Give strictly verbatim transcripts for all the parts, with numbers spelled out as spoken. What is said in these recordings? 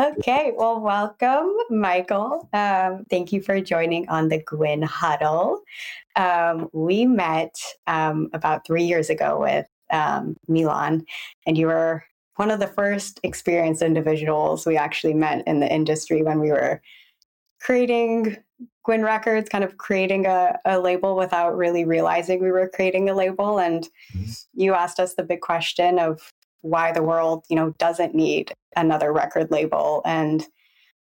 Okay, well, welcome, Michael. Um, thank you for joining on the Gwyn Huddle. Um, we met um, about three years ago with um, Milan, and you were one of the first experienced individuals we actually met in the industry when we were creating Gwyn Records, kind of creating a, a label without really realizing we were creating a label. And mm-hmm. you asked us the big question of why the world, you know, doesn't need another record label. And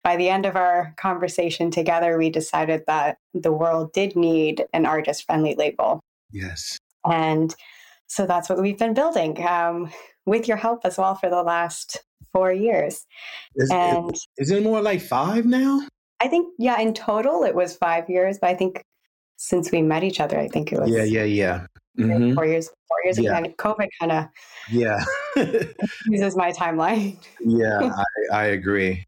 by the end of our conversation together, we decided that the world did need an artist-friendly label. Yes. And so that's what we've been building, um, with your help as well, for the last four years. Is, and is, is it more like five now? I think, yeah, in total it was five years, but I think since we met each other, I think it was yeah, yeah, yeah, mm-hmm. four years, four years. Yeah. And COVID kind of yeah uses my timeline. yeah, I, I agree.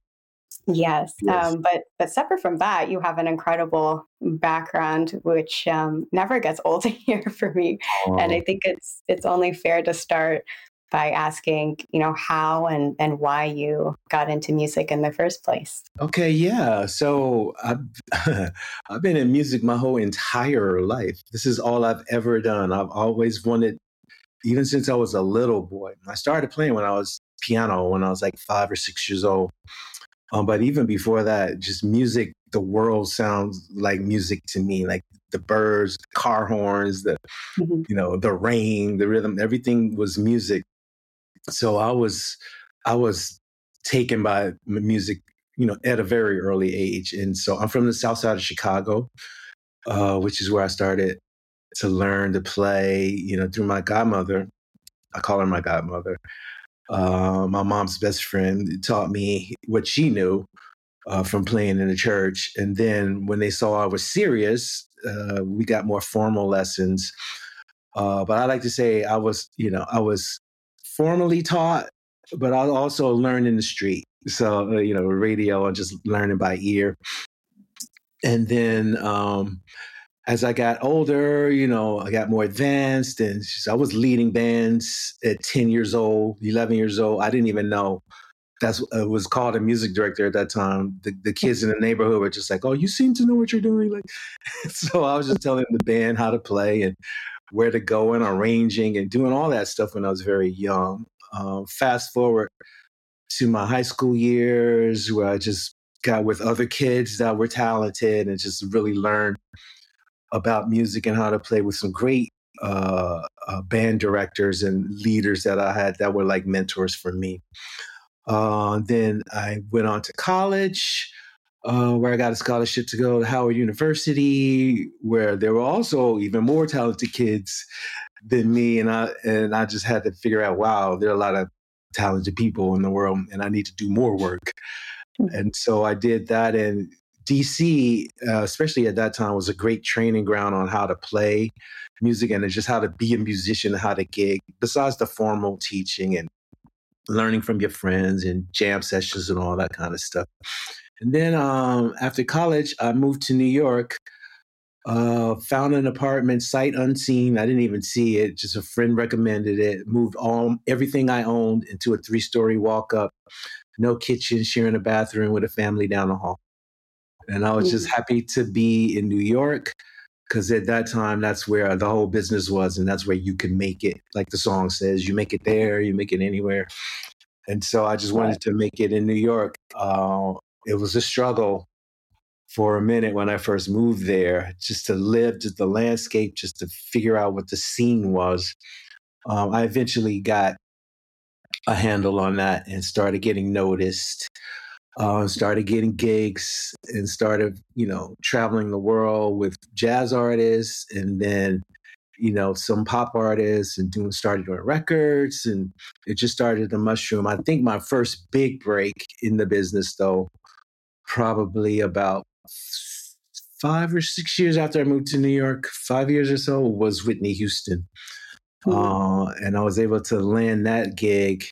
Yes, yes. Um, but but separate from that, you have an incredible background, which um, never gets old here for me, oh. and I think it's it's only fair to start by asking, you know, how and, and why you got into music in the first place. Okay, yeah. So I've, I've been in music my whole entire life. This is all I've ever done. I've always wanted, even since I was a little boy. I started playing when I was piano, when I was like five or six years old. Um, but even before that, just music, the world sounds like music to me, like the birds, the car horns, the, mm-hmm. you know, the rain, the rhythm, everything was music. So I was, I was taken by music, you know, at a very early age. And so I'm from the South Side of Chicago, uh, which is where I started to learn to play, you know, through my godmother. I call her my godmother. Uh, my mom's best friend taught me what she knew uh, from playing in the church. And then when they saw I was serious, uh, we got more formal lessons. Uh, but I like to say I was, you know, I was formally taught, but I also learned in the street. So, you know, radio and just learning by ear. And then um, as I got older, you know, I got more advanced, and just, I was leading bands at ten years old, eleven years old. I didn't even know. That's uh, was called a music director at that time. The, the kids in the neighborhood were just like, oh, you seem to know what you're doing. Like, so I was just telling the band how to play and where to go and arranging and doing all that stuff when I was very young. Um, fast forward to my high school years, where I just got with other kids that were talented and just really learned about music and how to play with some great uh, uh, band directors and leaders that I had that were like mentors for me. Uh, then I went on to college, Uh, where I got a scholarship to go to Howard University, where there were also even more talented kids than me. And I and I just had to figure out, wow, there are a lot of talented people in the world, and I need to do more work. And so I did that. And D C, uh, especially at that time, was a great training ground on how to play music and just how to be a musician and how to gig, besides the formal teaching and learning from your friends and jam sessions and all that kind of stuff. And then um, after college, I moved to New York, uh, found an apartment, sight unseen. I didn't even see it. Just a friend recommended it. Moved all everything I owned into a three-story walk-up, no kitchen, sharing a bathroom with a family down the hall. And I was just happy to be in New York because at that time, that's where the whole business was, and that's where you could make it. Like the song says, you make it there, you make it anywhere. And so I just wanted to make it in New York. Uh, It was a struggle for a minute when I first moved there, just to live, just the landscape, just to figure out what the scene was. Um, I eventually got a handle on that and started getting noticed, uh, started getting gigs, and started, you know, traveling the world with jazz artists, and then, you know, some pop artists, and doing started doing records, and it just started to mushroom. I think my first big break in the business, though, probably about five or six years after I moved to New York, five years or so, was Whitney Houston. Mm-hmm. Uh, and I was able to land that gig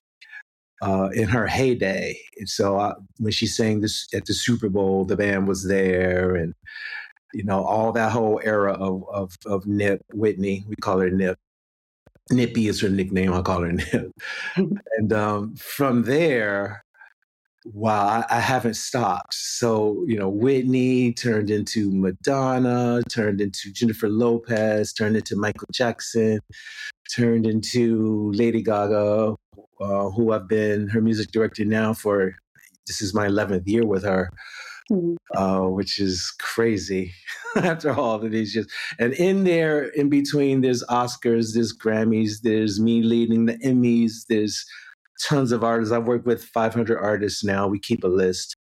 uh, in her heyday. And so I, when she sang this at the Super Bowl, the band was there, and, you know, all that whole era of of, of Nip, Whitney, we call her Nip. Nippy is her nickname, I call her Nip. And um, from there, wow, I, I haven't stopped. So, you know, Whitney turned into Madonna, turned into Jennifer Lopez, turned into Michael Jackson, turned into Lady Gaga, uh, who I've been her music director now for, this is my eleventh year with her, uh, which is crazy after all of these years. And in there, in between, there's Oscars, there's Grammys, there's me leading the Emmys, there's tons of artists. I've worked with five hundred artists now. We keep a list,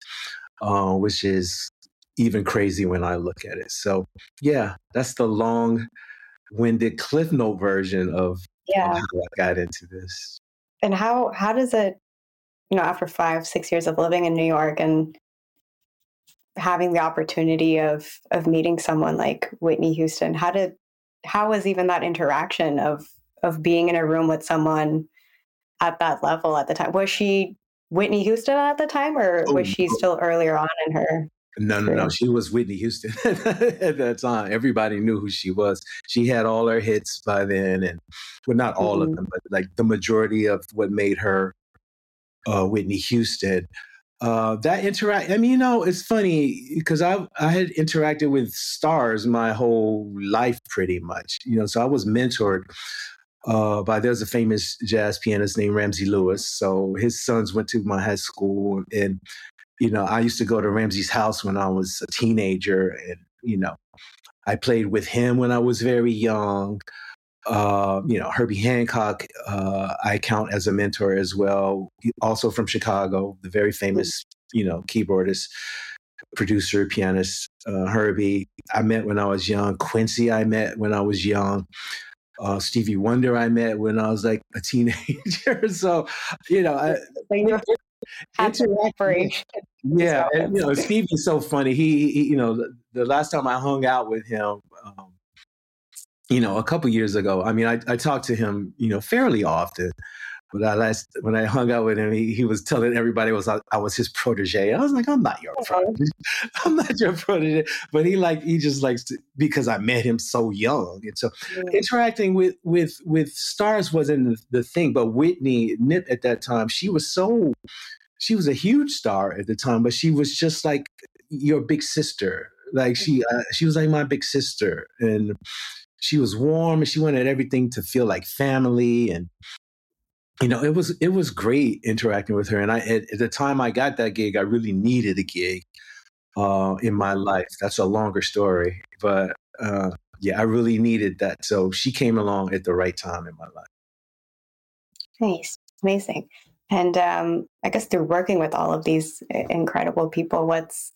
uh, which is even crazy when I look at it. So yeah, that's the long-winded Cliff Note version of yeah. uh, how I got into this. And how, how does it, you know, after five, six years of living in New York and having the opportunity of, of meeting someone like Whitney Houston, how did, how was even that interaction of, of being in a room with someone at that level at the time? Was she Whitney Houston at the time, or oh, was she no. still earlier on in her? No, no, no. She was Whitney Houston at that time. Everybody knew who she was. She had all her hits by then, and well, not all mm-hmm. of them, but like the majority of what made her uh, Whitney Houston. Uh, that interact. I mean, you know, it's funny because I I had interacted with stars my whole life, pretty much. You know, so I was mentored. Uh, by there's a famous jazz pianist named Ramsey Lewis. So his sons went to my high school, and you know I used to go to Ramsey's house when I was a teenager, and you know I played with him when I was very young. Uh, you know Herbie Hancock uh, I count as a mentor as well. Also from Chicago, the very famous you know keyboardist, producer, pianist uh, Herbie I met when I was young. Quincy I met when I was young. Uh, Stevie Wonder I met when I was like a teenager. So, you know, I, you yeah, and, you know, Stevie's so funny. He, he you know, the, the last time I hung out with him, um, you know, a couple years ago. I mean, I, I talked to him, you know, fairly often. But I last when I hung out with him, he, he was telling everybody was I, I was his protege. I was like, I'm not your protege. I'm not your protege. But he like he just likes to, because I met him so young. And so yeah. interacting with, with with stars wasn't the thing. But Whitney Nip at that time, she was so she was a huge star at the time. But she was just like your big sister. Like she uh, she was like my big sister, and she was warm, and she wanted everything to feel like family. And you know, it was it was great interacting with her. And I at, at the time I got that gig, I really needed a gig uh, in my life. That's a longer story. But uh, yeah, I really needed that. So she came along at the right time in my life. Nice. Amazing. And um, I guess through working with all of these incredible people, what's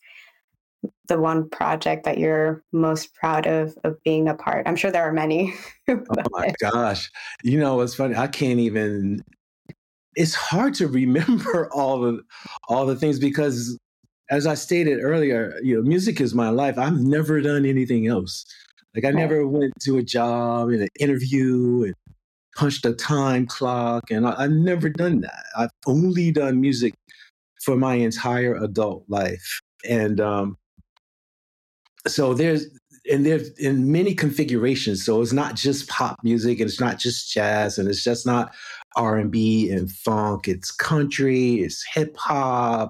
the one project that you're most proud of, of being a part? I'm sure there are many. Oh my gosh. You know, it's funny. I can't even, it's hard to remember all the, all the things, because as I stated earlier, you know, music is my life. I've never done anything else. Like I never went to a job and an interview and punched a time clock. And I, I've never done that. I've only done music for my entire adult life. And, um, So there's, and there's in many configurations. So it's not just pop music, and it's not just jazz, and it's just not R and B and funk. It's country, it's hip hop,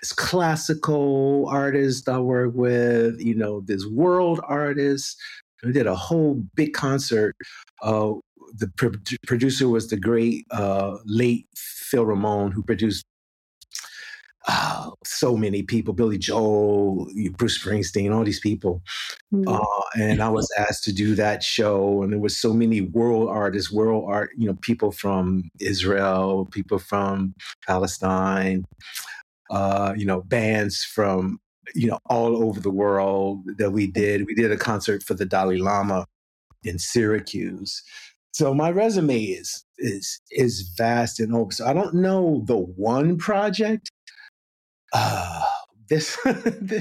it's classical artists I work with, you know, there's world artists. We did a whole big concert. Uh, the pro- producer was the great uh, late Phil Ramone, who produced Oh, so many people, Billy Joel, Bruce Springsteen, all these people. Mm-hmm. Uh, and I was asked to do that show. And there was so many world artists, world art, you know, people from Israel, people from Palestine, uh, you know, bands from, you know, all over the world that we did. We did a concert for the Dalai Lama in Syracuse. So my resume is, is, is vast and open. So I don't know the one project. Uh, this,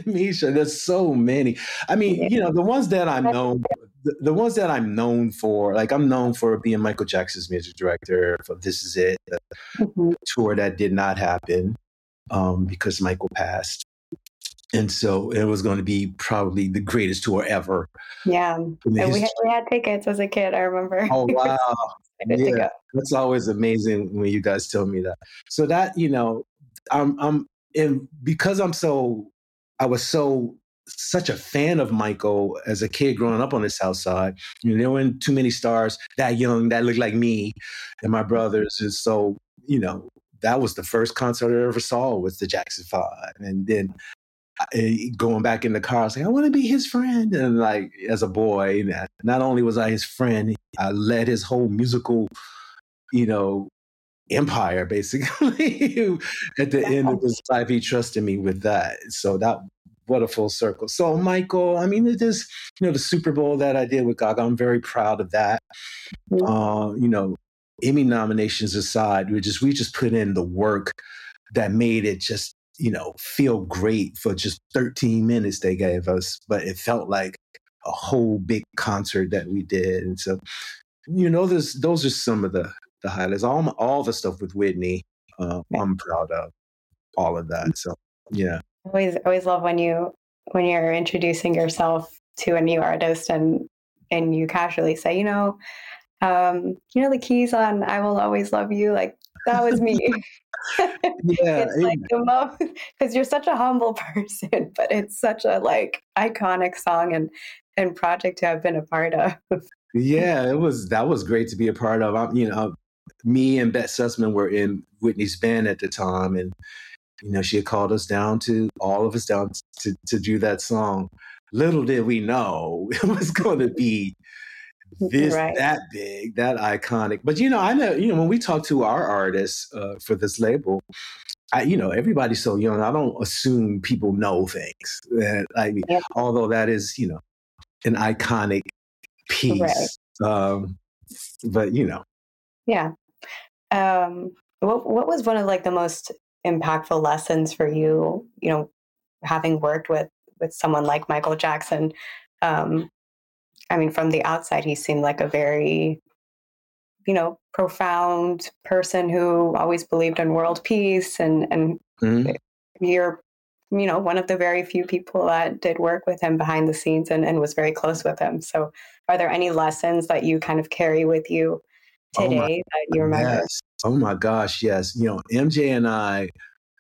Misha, there's so many. I mean, you know, the ones that I'm known, the, the ones that I'm known for, like I'm known for being Michael Jackson's music director for This Is It, the mm-hmm. tour that did not happen um, because Michael passed. And so it was going to be probably the greatest tour ever. Yeah. We had, we had tickets as a kid, I remember. Oh, wow. Yeah. That's always amazing when you guys tell me that. So that, you know, I'm, I'm, And because I'm so, I was so, such a fan of Michael as a kid growing up on the South Side, you know, there weren't too many stars that young that looked like me and my brothers. And so, you know, that was the first concert I ever saw was the Jackson Five. And then going back in the car, I was like, I want to be his friend. And like, as a boy, not only was I his friend, I led his whole musical, you know, empire, basically. At the end of his life, he trusted me with that. So that, what a full circle. So Michael, I mean, this, you know, the Super Bowl that I did with Gaga, I'm very proud of that. Uh, you know, Emmy nominations aside, we just, we just put in the work that made it just, you know, feel great for just thirteen minutes they gave us, but it felt like a whole big concert that we did. And so, you know, there's, those are some of the, the highlights. All my, all the stuff with Whitney, uh, I'm proud of all of that. So, yeah. Always, always love when you when you're introducing yourself to a new artist, and and you casually say, you know, um, you know, the keys on "I Will Always Love You," like that was me. Yeah, it's yeah. like the most, because you're such a humble person, but it's such a like iconic song and and project to have been a part of. Yeah, it was that was great to be a part of. I'm, you know, me and Bette Sussman were in Whitney's band at the time, and. You know, she had called us down to, all of us down to, to do that song. Little did we know it was going to be this, right. that big, that iconic. But, you know, I know, you know, when we talk to our artists uh, for this label, I, you know, everybody's so young. I don't assume people know things. That, I mean, yep. Although that is, you know, an iconic piece. Right. Um, but, you know. Yeah. Um, what, what was one of like the most impactful lessons for you, you know, having worked with, with someone like Michael Jackson? Um, I mean, from the outside, he seemed like a very, you know, profound person who always believed in world peace. And, and mm-hmm. you're, you know, one of the very few people that did work with him behind the scenes and, and was very close with him. So are there any lessons that you kind of carry with you today oh that you remember? Yes. Oh my gosh, yes. You know, M J and I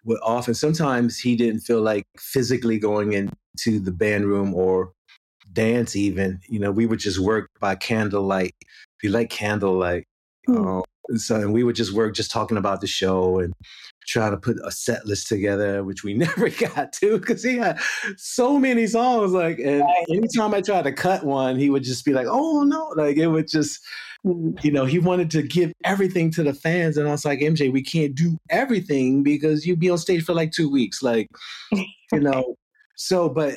would often, sometimes he didn't feel like physically going into the band room or dance even. You know, we would just work by candlelight. We like candlelight. Mm. Um, and so and we would just work just talking about the show and trying to put a set list together, which we never got to because he had so many songs. Like, and right. anytime I tried to cut one, he would just be like, oh no, like it would just... You know, he wanted to give everything to the fans. And I was like, M J, we can't do everything because you'd be on stage for like two weeks. Like, you know, so, but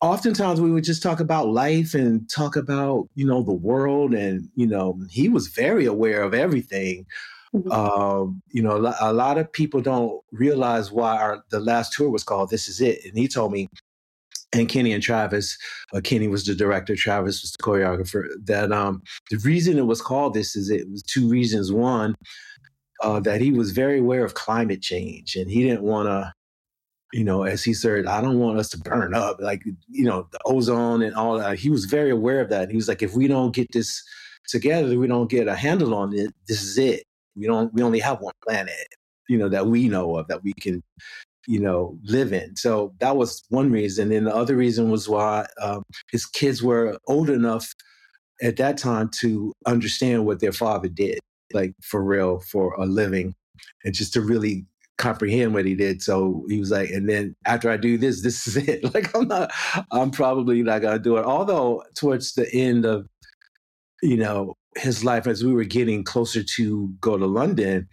oftentimes we would just talk about life and talk about, you know, the world. And, you know, he was very aware of everything. Mm-hmm. Um, you know, a, a lot of people don't realize why our the last tour was called This Is It. And he told me, and Kenny and Travis, uh, Kenny was the director, Travis was the choreographer, that um, the reason it was called This Is It was two reasons. One, uh, that he was very aware of climate change and he didn't want to, you know, as he said, I don't want us to burn up, like, you know, the ozone and all that. He was very aware of that. And he was like, if we don't get this together, we don't get a handle on it, this is it. We don't, we only have one planet, you know, that we know of, that we can, you know, live in. So that was one reason. And the other reason was why um, his kids were old enough at that time to understand what their father did, like for real, for a living, and just to really comprehend what he did. So he was like, and then after I do this, this is it. Like, I'm not, I'm probably not going to do it. Although towards the end of, you know, his life, as we were getting closer to go to London,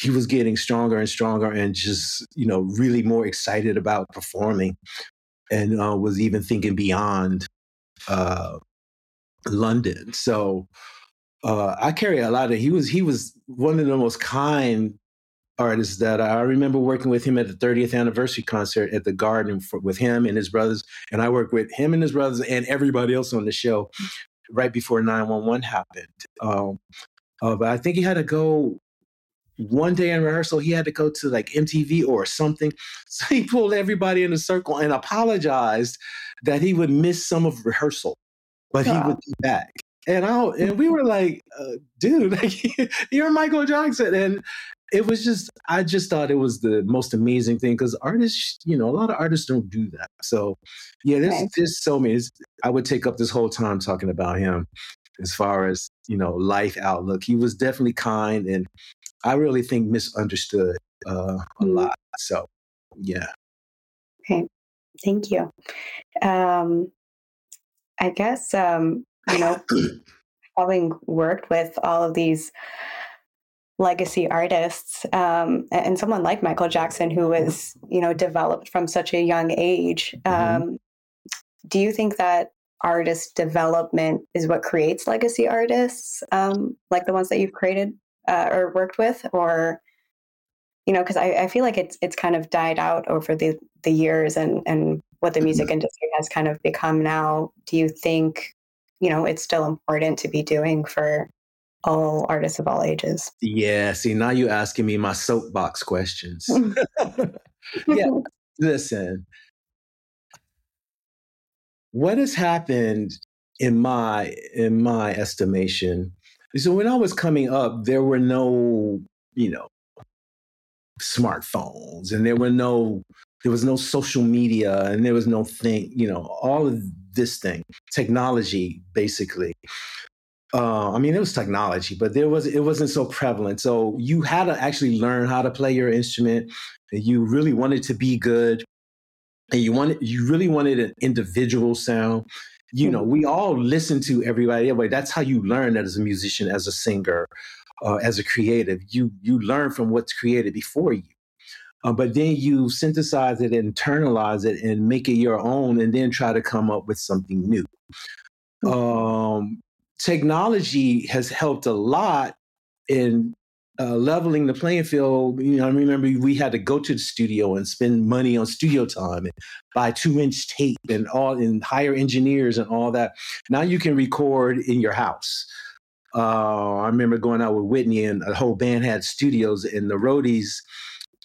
he was getting stronger and stronger and just, you know, really more excited about performing and uh, was even thinking beyond uh, London. So uh, I carry a lot of, he was, he was one of the most kind artists that I, I remember working with him at the thirtieth anniversary concert at the Garden for, with him and his brothers. And I worked with him and his brothers and everybody else on the show right before nine one one happened. Um, uh, but I think he had to go. One day in rehearsal, he had to go to like M T V or something. So he pulled everybody in a circle and apologized that he would miss some of rehearsal, but wow. he would be back. And I and we were like, uh, dude, like, you're Michael Jackson. And it was just, I just thought it was the most amazing thing because artists, you know, a lot of artists don't do that. So yeah, there's, okay. there's so many, I would take up this whole time talking about him as far as, you know, life outlook. He was definitely kind and I really think misunderstood uh, a lot. So yeah. Okay. Thank you. Um, I guess, um, you know, having worked with all of these legacy artists, um, and someone like Michael Jackson, who was, you know, developed from such a young age, um, mm-hmm. do you think that artist development is what creates legacy artists, um, like the ones that you've created uh, or worked with? Or, you know, because I, I feel like it's it's kind of died out over the, the years and, and what the music industry has kind of become now. Do you think, you know, it's still important to be doing for all artists of all ages? Yeah. See, now you're asking me my soapbox questions. Yeah. Listen, what has happened in my, in my estimation, so when I was coming up, there were no, you know, smartphones and there were no, there was no social media and there was no thing, you know, all of this thing, technology, basically. Uh, I mean, it was technology, but there was, it wasn't so prevalent. So you had to actually learn how to play your instrument. You really wanted to be good. And you wanted, you really wanted an individual sound. You know, we all listen to everybody. Everybody. That's how you learn as a musician, as a singer, uh, as a creative. You you learn from what's created before you. Uh, but then you synthesize it, internalize it, and make it your own, and then try to come up with something new. Um, technology has helped a lot in uh, leveling the playing field. You know, I remember we had to go to the studio and spend money on studio time and buy two-inch tape and all, and hire engineers and all that. Now you can record in your house. Uh, I remember going out with Whitney, and a whole band had studios, and the roadies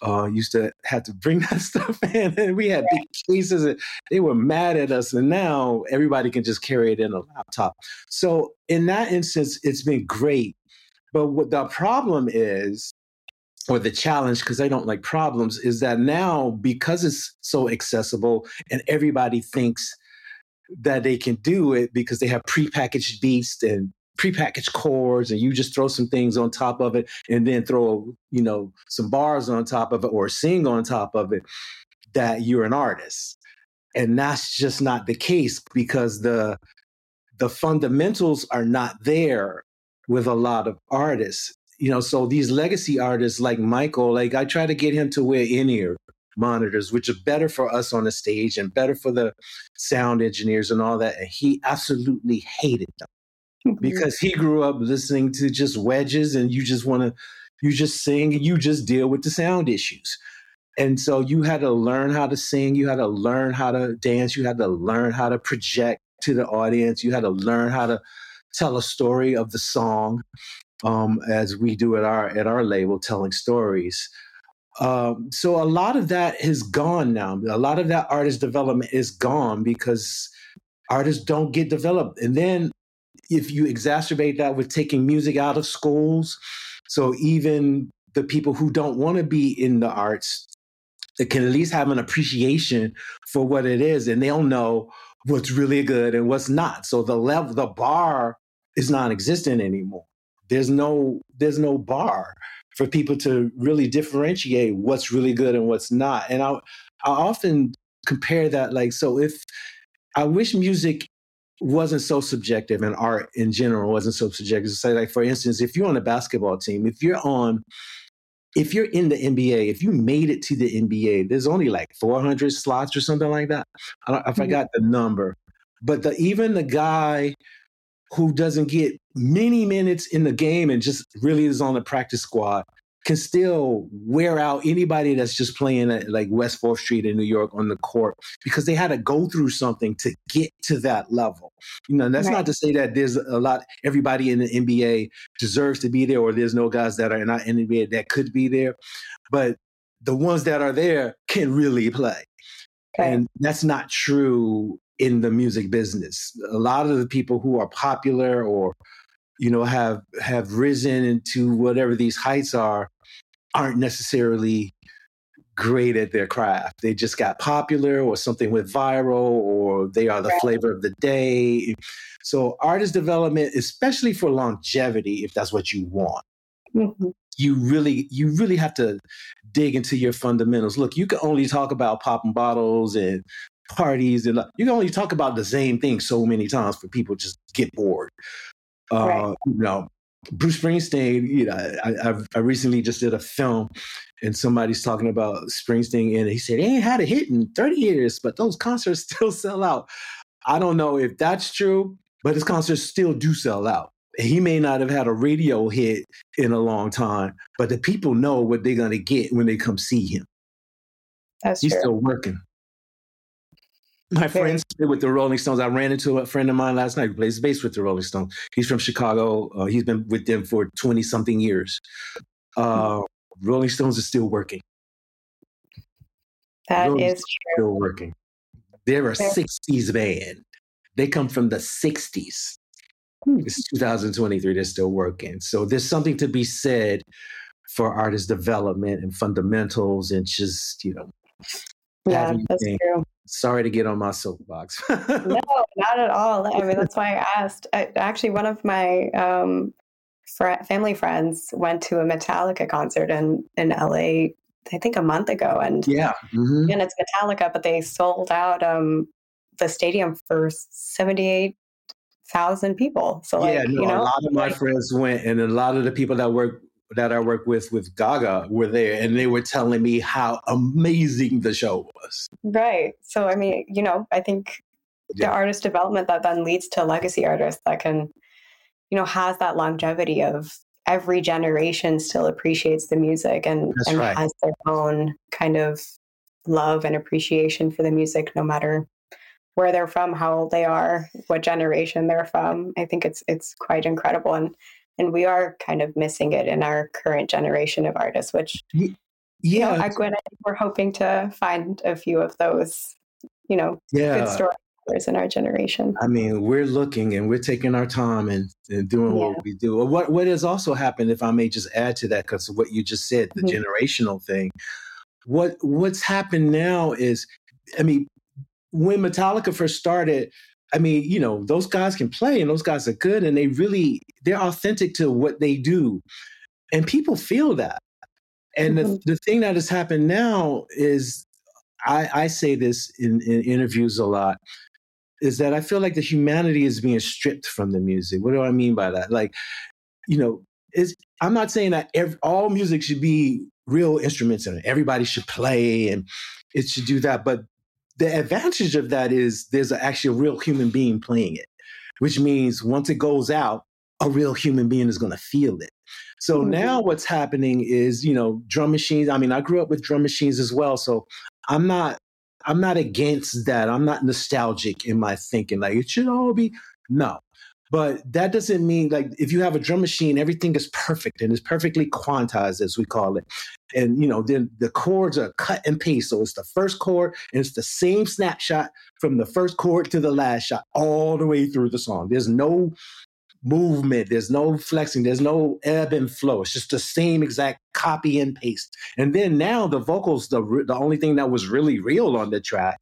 Uh, used to have to bring that stuff in, and we had big cases, and they were mad at us. And now everybody can just carry it in a laptop. So in that instance, it's been great. But what the problem is, or the challenge, because I don't like problems, is that now because it's so accessible, and everybody thinks that they can do it because they have prepackaged beats and prepackaged chords, and you just throw some things on top of it and then throw, you know, some bars on top of it or sing on top of it, that you're an artist. And that's just not the case because the the fundamentals are not there with a lot of artists. You know, so these legacy artists like Michael, like I try to get him to wear in-ear monitors, which are better for us on the stage and better for the sound engineers and all that. And he absolutely hated them. Because he grew up listening to just wedges, and you just want to, you just sing, and you just deal with the sound issues. And so you had to learn how to sing, you had to learn how to dance, you had to learn how to project to the audience, you had to learn how to tell a story of the song, um, as we do at our at our label, telling stories. Um, so a lot of that is gone now. A lot of that artist development is gone because artists don't get developed, and then. If you exacerbate that with taking music out of schools, so even the people who don't want to be in the arts, they can at least have an appreciation for what it is, and they'll know what's really good and what's not. So the level, the bar is non-existent anymore. There's no, there's no bar for people to really differentiate what's really good and what's not. And I, I often compare that, like, so if I wish music wasn't so subjective, and art in general wasn't so subjective. So like, for instance, if you're on a basketball team, if you're on, if you're in the N B A, if you made it to the N B A, there's only like four hundred slots or something like that. I, don't, I forgot mm-hmm. the number, but the, even the guy who doesn't get many minutes in the game and just really is on the practice squad can still wear out anybody that's just playing at like West fourth Street in New York on the court, because they had to go through something to get to that level. You know, and that's right. Not to say that there's a lot, everybody in the N B A deserves to be there, or there's no guys that are not in the N B A that could be there, but the ones that are there can really play. Okay. And that's not true in the music business. A lot of the people who are popular or, you know, have, have risen into whatever these heights are, aren't necessarily great at their craft. They just got popular, or something went viral, or they are the right. flavor of the day. So artist development, especially for longevity, if that's what you want, mm-hmm. you really you really have to dig into your fundamentals. Look, you can only talk about popping bottles and parties, and you can only talk about the same thing so many times for people just get bored. Uh, right. You know, Bruce Springsteen, you know, I, I, I recently just did a film and somebody's talking about Springsteen and he said, he ain't had a hit in thirty years, but those concerts still sell out. I don't know if that's true, but his concerts still do sell out. He may not have had a radio hit in a long time, but the people know what they're going to get when they come see him. That's He's true. Still working. My friends with the Rolling Stones. I ran into a friend of mine last night who plays bass with the Rolling Stones. He's from Chicago. Uh, he's been with them for twenty-something years. Uh, Rolling Stones is still working. That Rolling is Stones true. Still working. They're a sixties band. They come from the sixties. It's two thousand twenty-three. They're still working. So there's something to be said for artist development and fundamentals and just, you know. Yeah, that's thing. True. Sorry to get on my soapbox. No, not at all. I mean, that's why I asked. I, actually, one of my um, fr- family friends went to a Metallica concert in, in L A, I think a month ago. And yeah, mm-hmm. and it's Metallica, but they sold out um, the stadium for seventy-eight thousand people. So like, yeah, no, you know, a lot of my like, friends went, and a lot of the people that work that I work with with Gaga were there, and they were telling me how amazing the show was. Right. So, I mean, you know, I think yeah. the artist development that then leads to legacy artists that can, you know, has that longevity of every generation still appreciates the music and, and right. has their own kind of love and appreciation for the music, no matter where they're from, how old they are, what generation they're from. I think it's, it's quite incredible. And, And we are kind of missing it in our current generation of artists, which, yeah, you know, I, Gwyn, I think we're hoping to find a few of those, you know, yeah. good storytellers in our generation. I mean, we're looking and we're taking our time and, and doing yeah. what we do. What what has also happened, if I may just add to that, because what you just said, the mm-hmm. generational thing, what what's happened now is, I mean, when Metallica first started, I mean, you know, those guys can play and those guys are good and they really, they're authentic to what they do. And people feel that. And mm-hmm. the, the thing that has happened now is, I, I say this in, in interviews a lot, is that I feel like the humanity is being stripped from the music. What do I mean by that? Like, you know, it's, I'm not saying that every, all music should be real instruments in it. Everybody should play and it should do that. But the advantage of that is there's actually a real human being playing it, which means once it goes out, a real human being is going to feel it. So mm-hmm. now what's happening is, you know, drum machines. I mean, I grew up with drum machines as well. So I'm not, I'm not against that. I'm not nostalgic in my thinking. Like it should all be, no. But that doesn't mean like if you have a drum machine, everything is perfect and it's perfectly quantized, as we call it. And, you know, then the chords are cut and paste. So it's the first chord and it's the same snapshot from the first chord to the last shot all the way through the song. There's no movement. There's no flexing. There's no ebb and flow. It's just the same exact copy and paste. And then now the vocals, the, the only thing that was really real on the track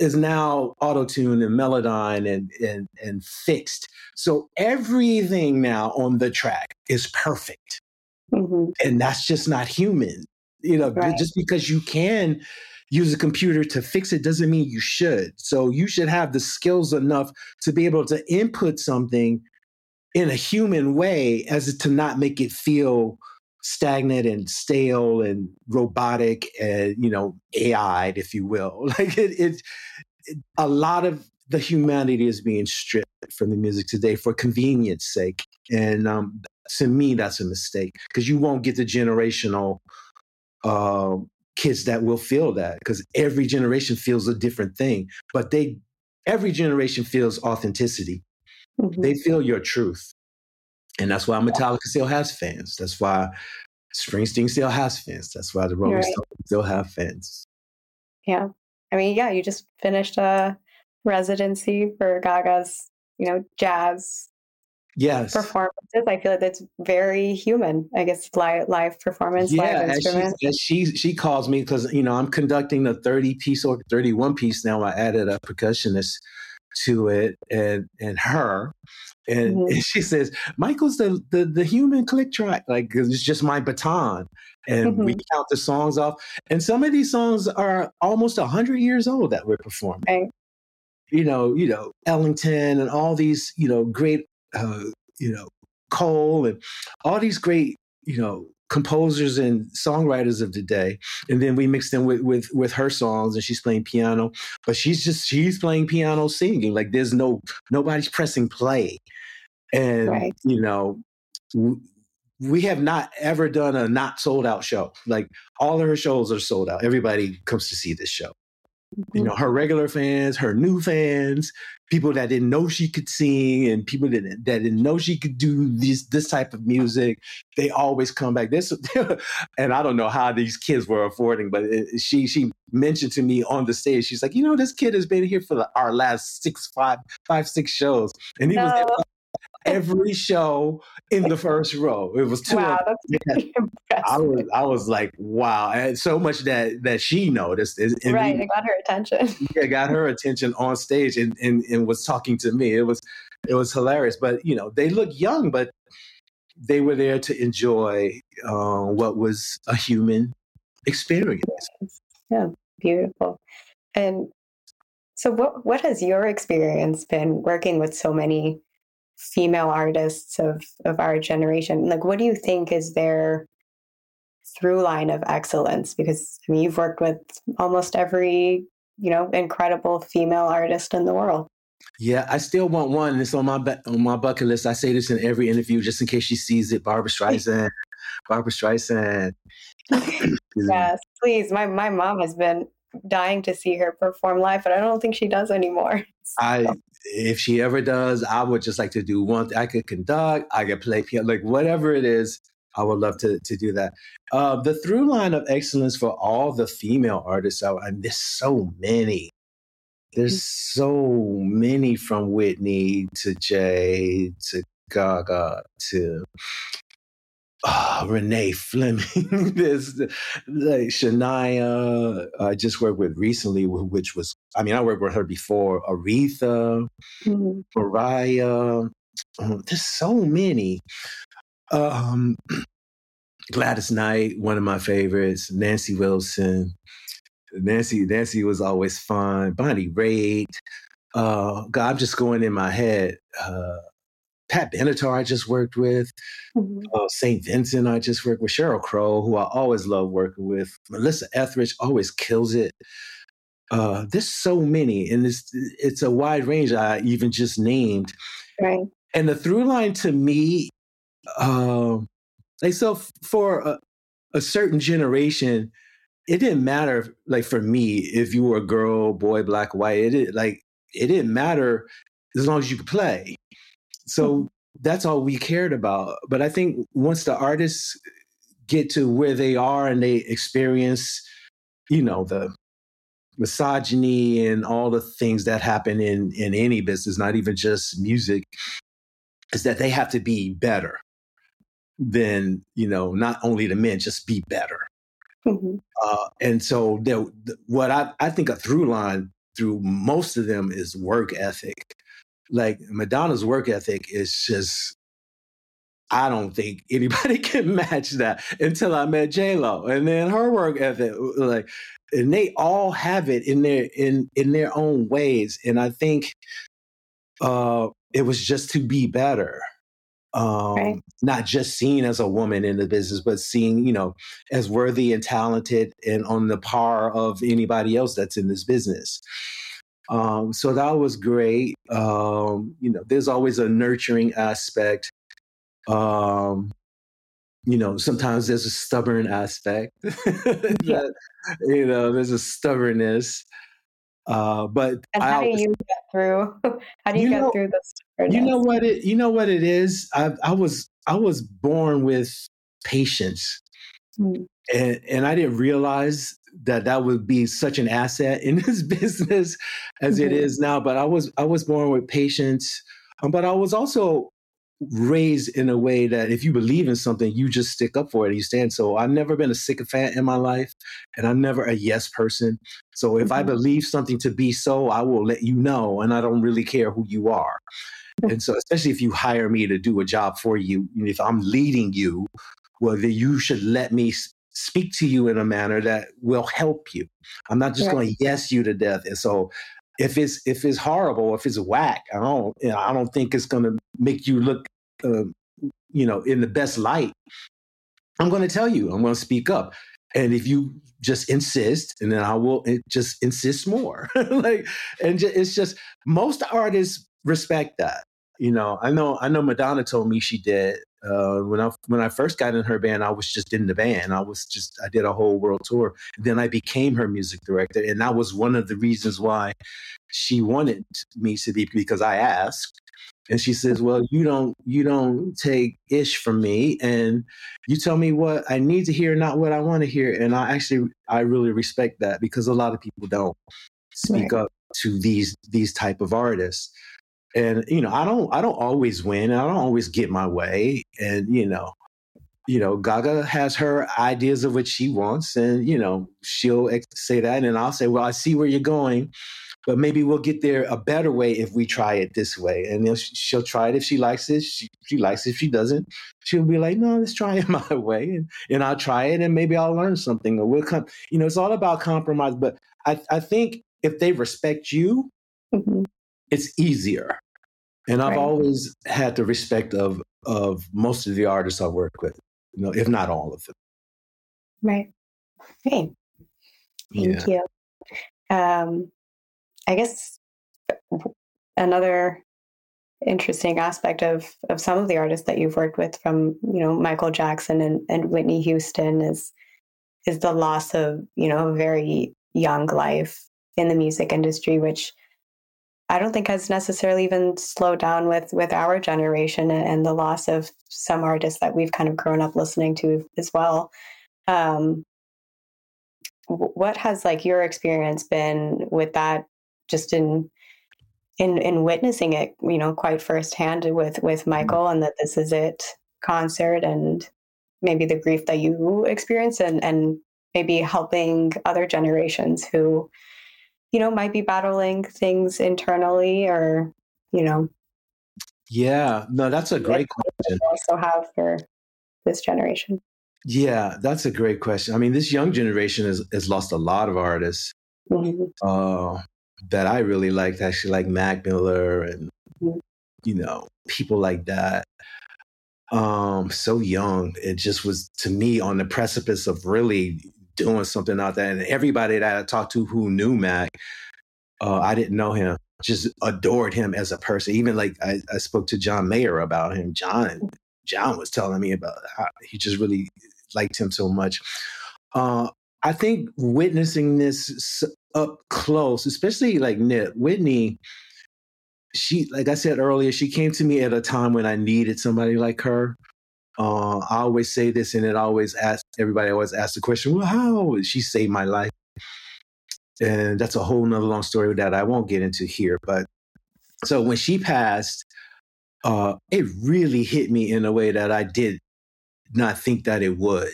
is now auto-tuned and melodyne and, and, and fixed. So everything now on the track is perfect. Mm-hmm. And that's just not human. You know, right. just because you can use a computer to fix it doesn't mean you should. So you should have the skills enough to be able to input something in a human way as to not make it feel stagnant and stale and robotic and, you know, A I'd, if you will. Like it, it, it a lot of the humanity is being stripped from the music today for convenience sake. And um, to me, that's a mistake because you won't get the generational uh, kids that will feel that because every generation feels a different thing. But they, every generation feels authenticity. Mm-hmm. They feel your truth. And that's why Metallica still has fans. That's why Springsteen still has fans. That's why the Rolling right. Stones still have fans. Yeah. I mean, yeah, you just finished a residency for Gaga's, you know, jazz yes. performances. I feel like that's very human. I guess live, live performance, yeah, live instruments. She, she she calls me because, you know, I'm conducting a thirty piece or thirty-one piece now. I added a percussionist to it and and her. And, mm-hmm. and she says, Michael's the, the the human click track. Like, it's just my baton. And mm-hmm. we count the songs off. And some of these songs are almost one hundred years old that we're performing. Right. You know, you know, Ellington and all these, you know, great, uh, you know, Cole and all these great, you know, composers and songwriters of the day. And then we mix them with, with, with her songs, and she's playing piano, but she's just, she's playing piano singing. Like, there's no, nobody's pressing play. And, right. you know, w- we have not ever done a not sold out show. Like, all of her shows are sold out. Everybody comes to see this show. Mm-hmm. You know, her regular fans, her new fans, people that didn't know she could sing, and people that, that didn't know she could do this this type of music. They always come back. This, and I don't know how these kids were affording, but it, she she mentioned to me on the stage, she's like, you know, this kid has been here for the, our last six, five, five, six shows, and he no. was at every show in the first row. It was two. Wow, that's really impressive. I was, I was like, wow, and so much that that she noticed. And right, we, it got her attention. Yeah, got her attention on stage, and, and and was talking to me. It was it was hilarious. But you know, they look young, but they were there to enjoy uh, what was a human experience. Yeah, beautiful. And so, what what has your experience been working with so many female artists of, of our generation? Like, what do you think is their through line of excellence? Because I mean, you've worked with almost every, you know, incredible female artist in the world. Yeah, I still want one. It's on my on my bucket list. I say this in every interview, just in case she sees it. Barbra Streisand, Barbra Streisand. Yes, please. My my mom has been dying to see her perform live, but I don't think she does anymore. So. I. If she ever does, I would just like to do one thing. I could conduct, I could play piano, like whatever it is, I would love to to do that. Uh, the through line of excellence for all the female artists, I, I miss so many. There's so many, from Whitney to Jay to Gaga to oh, Renee Fleming. There's like Shania, I just worked with recently, which was, I mean, I worked with her before, Aretha, mm-hmm. Mariah. Um, there's so many. Um, Gladys Knight, one of my favorites. Nancy Wilson. Nancy Nancy was always fun. Bonnie Raitt. Uh, God, I'm just going in my head. Uh, Pat Benatar, I just worked with. Mm-hmm. Uh, Saint Vincent, I just worked with. Sheryl Crow, who I always love working with. Melissa Etheridge always kills it. Uh, there's so many, and it's it's a wide range I even just named. Right. And the through line to me, uh, like, so for a, a certain generation, it didn't matter, if, like for me, if you were a girl, boy, black, white, it like it didn't matter as long as you could play. So that's all we cared about. But I think once the artists get to where they are and they experience, you know, the misogyny and all the things that happen in, in any business, not even just music, is that they have to be better than, you know, not only the men, just be better. Mm-hmm. Uh, and so there, what I, I think a through line through most of them is work ethic. Like, Madonna's work ethic is just, I don't think anybody can match that until I met J-Lo. And then her work ethic, like, and they all have it in their in, in their own ways. And I think uh, it was just to be better. Um, right. Not just seen as a woman in the business, but seen, you know, as worthy and talented and on the par of anybody else that's in this business. Um, so that was great. Um, you know, there's always a nurturing aspect. Um, you know, sometimes there's a stubborn aspect. that, you know, there's a stubbornness. Uh, but and how I always, do you get through? How do you, you get know, through the stubbornness? You know what it. You know what it is. I, I was I was born with patience, mm. and and I didn't realize that that would be such an asset in this business as mm-hmm. it is now. But I was I was born with patience, um, but I was also raised in a way that if you believe in something, you just stick up for it and you stand. So I've never been a sycophant in my life, and I'm never a yes person. So if mm-hmm. I believe something to be so, I will let you know, and I don't really care who you are. Mm-hmm. And so especially if you hire me to do a job for you, if I'm leading you, well, then you should let me speak to you in a manner that will help you. I'm not just yeah. going to yes you to death. And so if it's if it's horrible, if it's whack, I don't you know, I don't think it's going to make you look, uh, you know, in the best light. I'm going to tell you. I'm going to speak up. And if you just insist, and then I will just insist more. Like, and just, it's just most artists respect that. You know, I know I know Madonna told me she did. Uh, when I when I first got in her band, I was just in the band. I was just I did a whole world tour. Then I became her music director, and that was one of the reasons why she wanted me to be, because I asked, and she says, "Well, you don't you don't take ish from me, and you tell me what I need to hear, not what I want to hear." And I actually I really respect that, because a lot of people don't speak right. up to these these type of artists. And, you know, I don't I don't always win. And I don't always get my way. And, you know, you know, Gaga has her ideas of what she wants. And, you know, she'll say that. And I'll say, well, I see where you're going, but maybe we'll get there a better way if we try it this way. And then she'll try it if she likes it. She, she likes it. If she doesn't, she'll be like, no, let's try it my way. And, and I'll try it, and maybe I'll learn something. Or we'll come. You know, it's all about compromise. But I, I think if they respect you, mm-hmm. it's easier. And I've right. always had the respect of of most of the artists I work with, you know, if not all of them. Right. Hey. Thank yeah. you. Um, I guess another interesting aspect of of some of the artists that you've worked with, from you know Michael Jackson and, and Whitney Houston, is is the loss of you know a very young life in the music industry, which I don't think has necessarily even slowed down with, with our generation, and, and the loss of some artists that we've kind of grown up listening to as well. Um, what has like your experience been with that, just in, in, in witnessing it, you know, quite firsthand with, with Michael and that This Is It concert, and maybe the grief that you experienced, and, and maybe helping other generations who, you know, might be battling things internally, or, you know. Yeah, no, that's a great question. Also have for this generation. Yeah, that's a great question. I mean, this young generation has, has lost a lot of artists mm-hmm. uh, that I really liked, actually, like Mac Miller and, mm-hmm. you know, people like that. Um, so young. It just was, to me, on the precipice of really doing something out there. And everybody that I talked to who knew Mac, uh, I didn't know him, just adored him as a person. Even like I, I spoke to John Mayer about him. John, John was telling me about how he just really liked him so much. Uh, I think witnessing this up close, especially like Whitney, she, like I said earlier, she came to me at a time when I needed somebody like her. Uh, I always say this, and it always asks, everybody always asks the question, well, how? She saved my life. And that's a whole nother long story that I won't get into here. But so when she passed, uh, it really hit me in a way that I did not think that it would.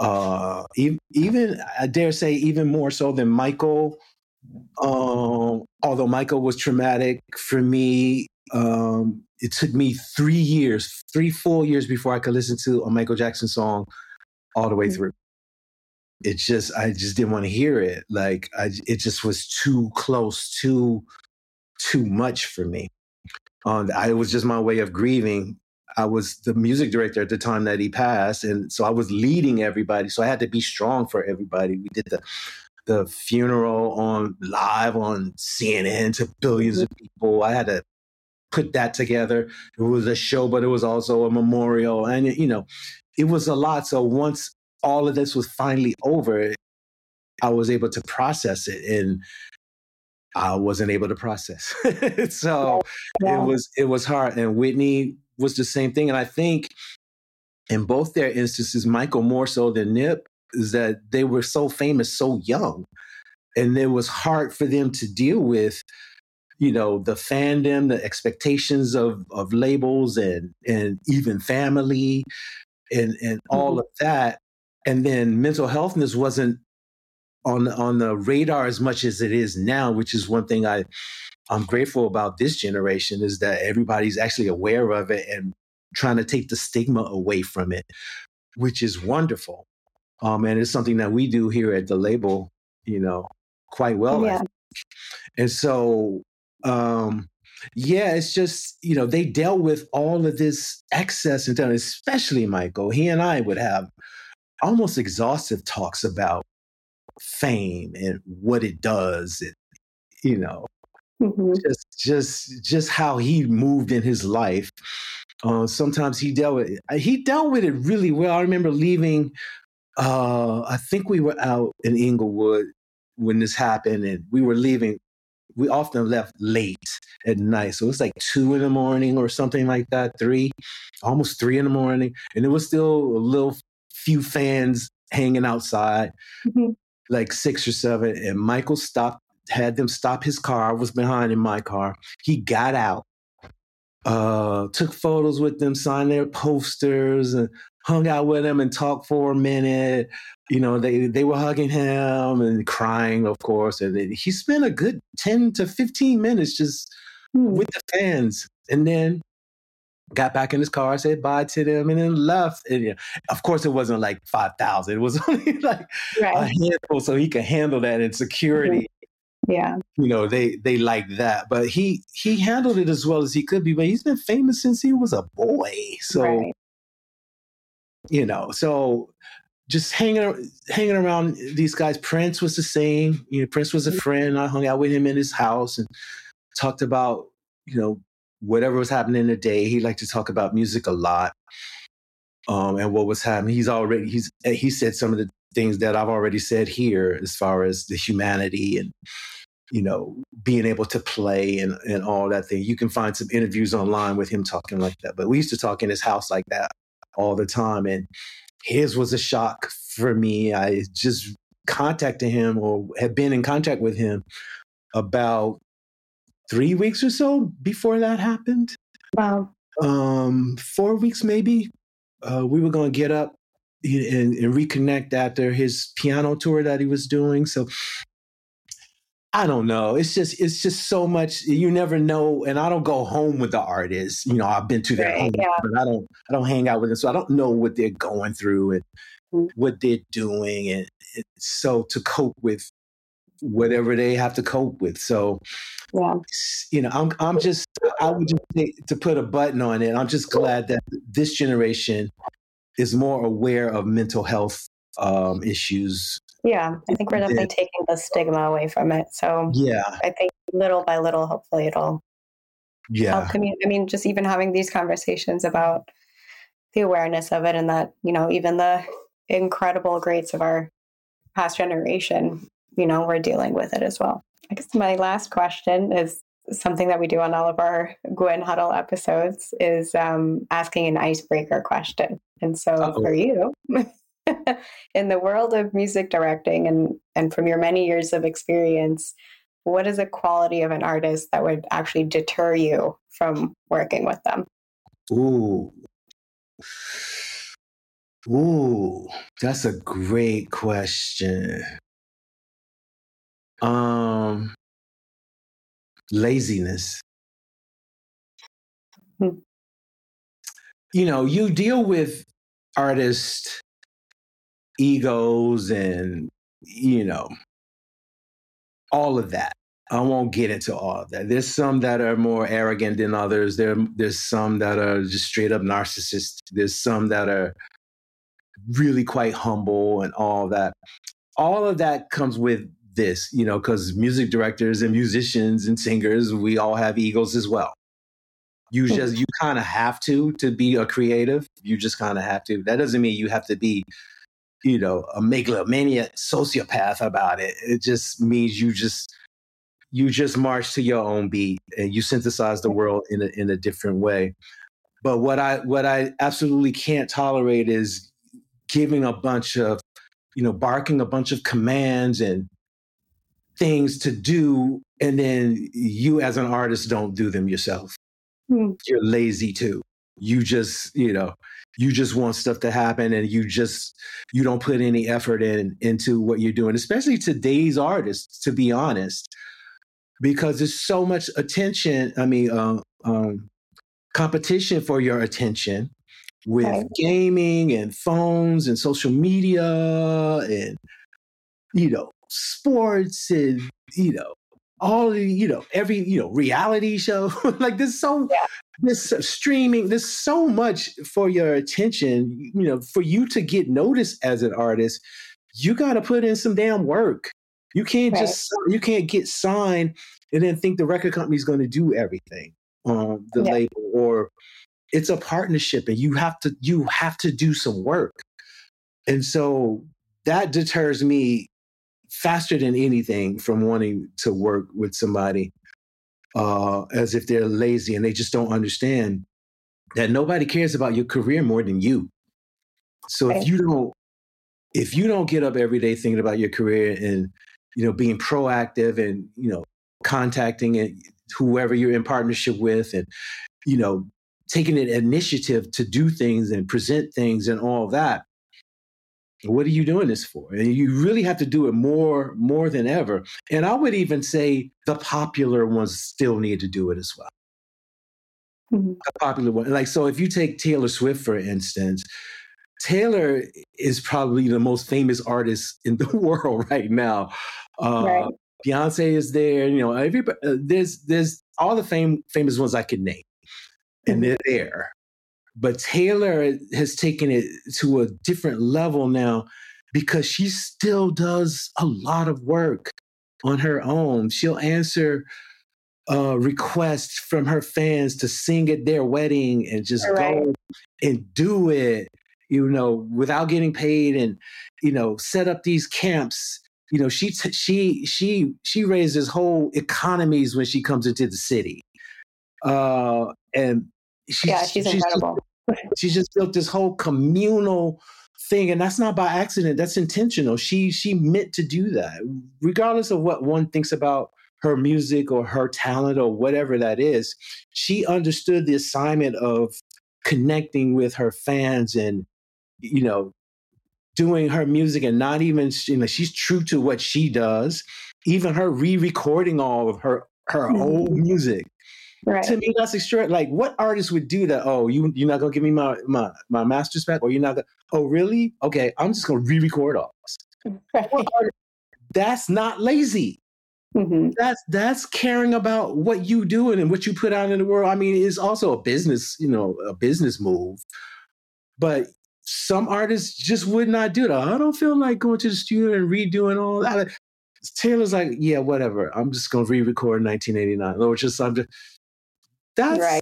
Uh, even, even, I dare say, even more so than Michael. Um, although Michael was traumatic for me, um, it took me three years, three full years before I could listen to a Michael Jackson song all the way through. It just, I just didn't want to hear it. Like, I, it just was too close, too, too much for me. Um, I, it was just my way of grieving. I was the music director at the time that he passed, and so I was leading everybody. So I had to be strong for everybody. We did the the funeral on live on C N N to billions of people. I had to put that together. It was a show, but it was also a memorial. And, you know, it was a lot. So once all of this was finally over, I was able to process it, and I wasn't able to process. So yeah. it was, it was hard. And Whitney was the same thing. And I think in both their instances, Michael more so than Nip, is that they were so famous so young, and it was hard for them to deal with you know, the fandom, the expectations of of labels and and even family and and all mm-hmm. of that. And then mental healthness wasn't on on the radar as much as it is now, which is one thing I I'm grateful about this generation, is that everybody's actually aware of it and trying to take the stigma away from it, which is wonderful. Um, and it's something that we do here at the label, you know, quite well. Yeah. And so, um, yeah, it's just, you know, they dealt with all of this excess, and especially Michael, he and I would have almost exhaustive talks about fame and what it does, and, you know, mm-hmm. just, just, just how he moved in his life. Uh, sometimes he dealt with it. He dealt with it really well. I remember leaving, uh, I think we were out in Inglewood when this happened, and we were leaving. We often left late at night. So it was like two in the morning or something like that, three, almost three in the morning. And there was still a little few fans hanging outside, mm-hmm. like six or seven. And Michael stopped, had them stop his car. I was behind in my car. He got out, uh, took photos with them, signed their posters, and hung out with them and talked for a minute. You know, they, they were hugging him and crying, of course. And then he spent a good ten to fifteen minutes just mm. with the fans, and then got back in his car, said bye to them, and then left. And, you know, of course, it wasn't like five thousand. It was only like right. a handful, so he could handle that in security. Mm-hmm. Yeah. You know, they they like that. But he, he handled it as well as he could be. But he's been famous since he was a boy. So, right. you know, so... just hanging hanging around these guys. Prince was the same. You know, Prince was a friend. I hung out with him in his house and talked about, you know, whatever was happening in the day. He liked to talk about music a lot, um, and what was happening. He's already he's he said some of the things that I've already said here, as far as the humanity and, you know, being able to play and, and all that thing. You can find some interviews online with him talking like that. But we used to talk in his house like that all the time. And his was a shock for me. I just contacted him, or had been in contact with him, about three weeks or so before that happened. Wow. Um, four weeks maybe. Uh, we were going to get up and, and reconnect after his piano tour that he was doing. So I don't know. It's just it's just so much. You never know. And I don't go home with the artists. You know, I've been to their right, home, yeah. but I don't I don't hang out with them. So I don't know what they're going through and mm-hmm. what they're doing. And, and so to cope with whatever they have to cope with. So, yeah. you know, I'm I'm just I would just say, to put a button on it, I'm just glad that this generation is more aware of mental health um, issues. Yeah, I think we're definitely taking the stigma away from it. So yeah, I think little by little, hopefully it'll yeah. help community. I mean, just even having these conversations about the awareness of it, and that, you know, even the incredible greats of our past generation, you know, we're dealing with it as well. I guess my last question is something that we do on all of our Gwyn Huddle episodes, is um, asking an icebreaker question. And so Uh-oh. for you... in the world of music directing and, and from your many years of experience, what is a quality of an artist that would actually deter you from working with them? Ooh. Ooh, that's a great question. Um, laziness. Hmm. You know, you deal with artists' egos and, you know, all of that. I won't get into all of that. There's some that are more arrogant than others. There, there's some that are just straight up narcissists. There's some that are really quite humble and all that. All of that comes with this, you know, because music directors and musicians and singers, we all have egos as well. You just, you kind of have to, to be a creative. You just kind of have to. That doesn't mean you have to be, you know, a megalomaniac sociopath about it. It just means you just you just march to your own beat, and you synthesize the world in a in a different way. But what I what I absolutely can't tolerate is giving a bunch of, you know, barking a bunch of commands and things to do, and then you as an artist don't do them yourself. Mm. You're lazy too. You just, you know, you just want stuff to happen, and you just, you don't put any effort in into what you're doing, especially today's artists, to be honest, because there's so much attention. I mean, um, um, competition for your attention with right. gaming and phones and social media and, you know, sports and, you know, all the, you know, every, you know, reality show, like there's so, yeah. there's streaming, there's so much for your attention, you know, for you to get noticed as an artist, you got to put in some damn work. You can't right. just, you can't get signed and then think the record company's going to do everything on the yeah. label, or it's a partnership and you have to, you have to do some work. And so that deters me faster than anything from wanting to work with somebody uh, as if they're lazy and they just don't understand that nobody cares about your career more than you. So right. if you don't, if you don't get up every day thinking about your career and, you know, being proactive and, you know, contacting it, whoever you're in partnership with and, you know, taking an initiative to do things and present things and all that, what are you doing this for? And you really have to do it more, more than ever. And I would even say the popular ones still need to do it as well. Mm-hmm. The popular one, like, so if you take Taylor Swift, for instance, Taylor is probably the most famous artist in the world right now. Uh, right. Beyonce is there, you know, everybody, uh, there's, there's all the fam- famous ones I could name, mm-hmm. and they're there. But Taylor has taken it to a different level now because she still does a lot of work on her own. She'll answer uh, requests from her fans to sing at their wedding and just All right. go and do it, you know, without getting paid, and, you know, set up these camps. You know, she t- she she she raises whole economies when she comes into the city, uh, and she, yeah, she's, she's incredible. Just, She just built this whole communal thing, and that's not by accident. That's intentional. She she meant to do that, regardless of what one thinks about her music or her talent or whatever that is. She understood the assignment of connecting with her fans and, you know, doing her music and not even, you know, she's true to what she does. Even her re-recording all of her her mm-hmm. old music. Right. To me, that's extraordinary. Like, what artist would do that? Oh, you, you're not going to give me my, my, my master's back? Or you're not going to, oh, really? Okay, I'm just going to re-record all this. Right. That's not lazy. Mm-hmm. That's that's caring about what you do and what you put out in the world. I mean, it's also a business, you know, a business move. But some artists just would not do that. I don't feel like going to the studio and redoing all that. Taylor's like, yeah, whatever. I'm just going to re-record nineteen eighty-nine. Or just, I'm just... That's, right.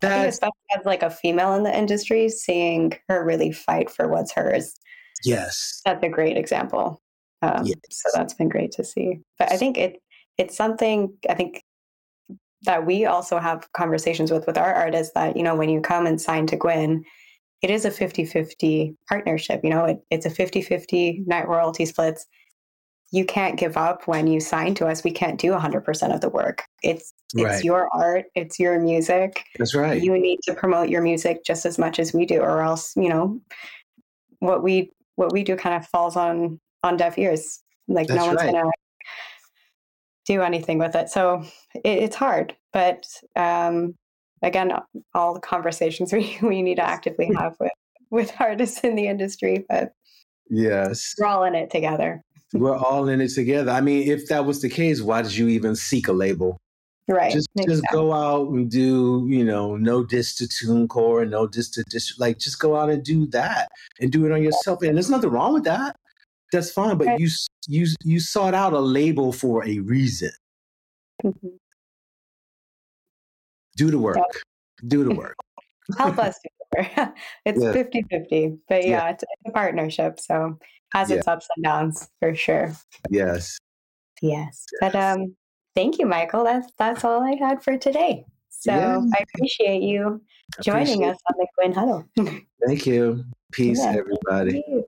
That's, I think especially as like a female in the industry, seeing her really fight for what's hers. Yes. That's a great example. Um, yes. So that's been great to see. But I think it it's something I think that we also have conversations with, with our artists that, you know, when you come and sign to Gwyn, it is a fifty-fifty partnership. You know, it, it's a fifty-fifty net royalty splits. You can't give up when you sign to us. We can't do one hundred percent of the work. It's it's right. your art. It's your music. That's right. You need to promote your music just as much as we do, or else, you know, what we what we do kind of falls on, on deaf ears. Like That's no one's right. going to do anything with it. So it, it's hard. But um, again, all the conversations we, we need to actively have with, with artists in the industry. But yes, we're all in it together. We're all in it together. I mean, if that was the case, why did you even seek a label? Right. Just exactly. just go out and do, you know, no diss to TuneCore, no diss to diss, like just go out and do that and do it on yourself. And there's nothing wrong with that. That's fine. But right. you you you sought out a label for a reason. Mm-hmm. Do the work. Yep. Do the work. Help us do the work. It's yeah. fifty-fifty. But yeah, yeah. It's, it's a partnership. So has yeah. its ups and downs for sure. Yes. Yes. But um, thank you, Michael. That's that's all I had for today. So yeah. I appreciate you joining appreciate us on the Gwyn Huddle. Thank you. Peace, yeah. everybody. Thank you.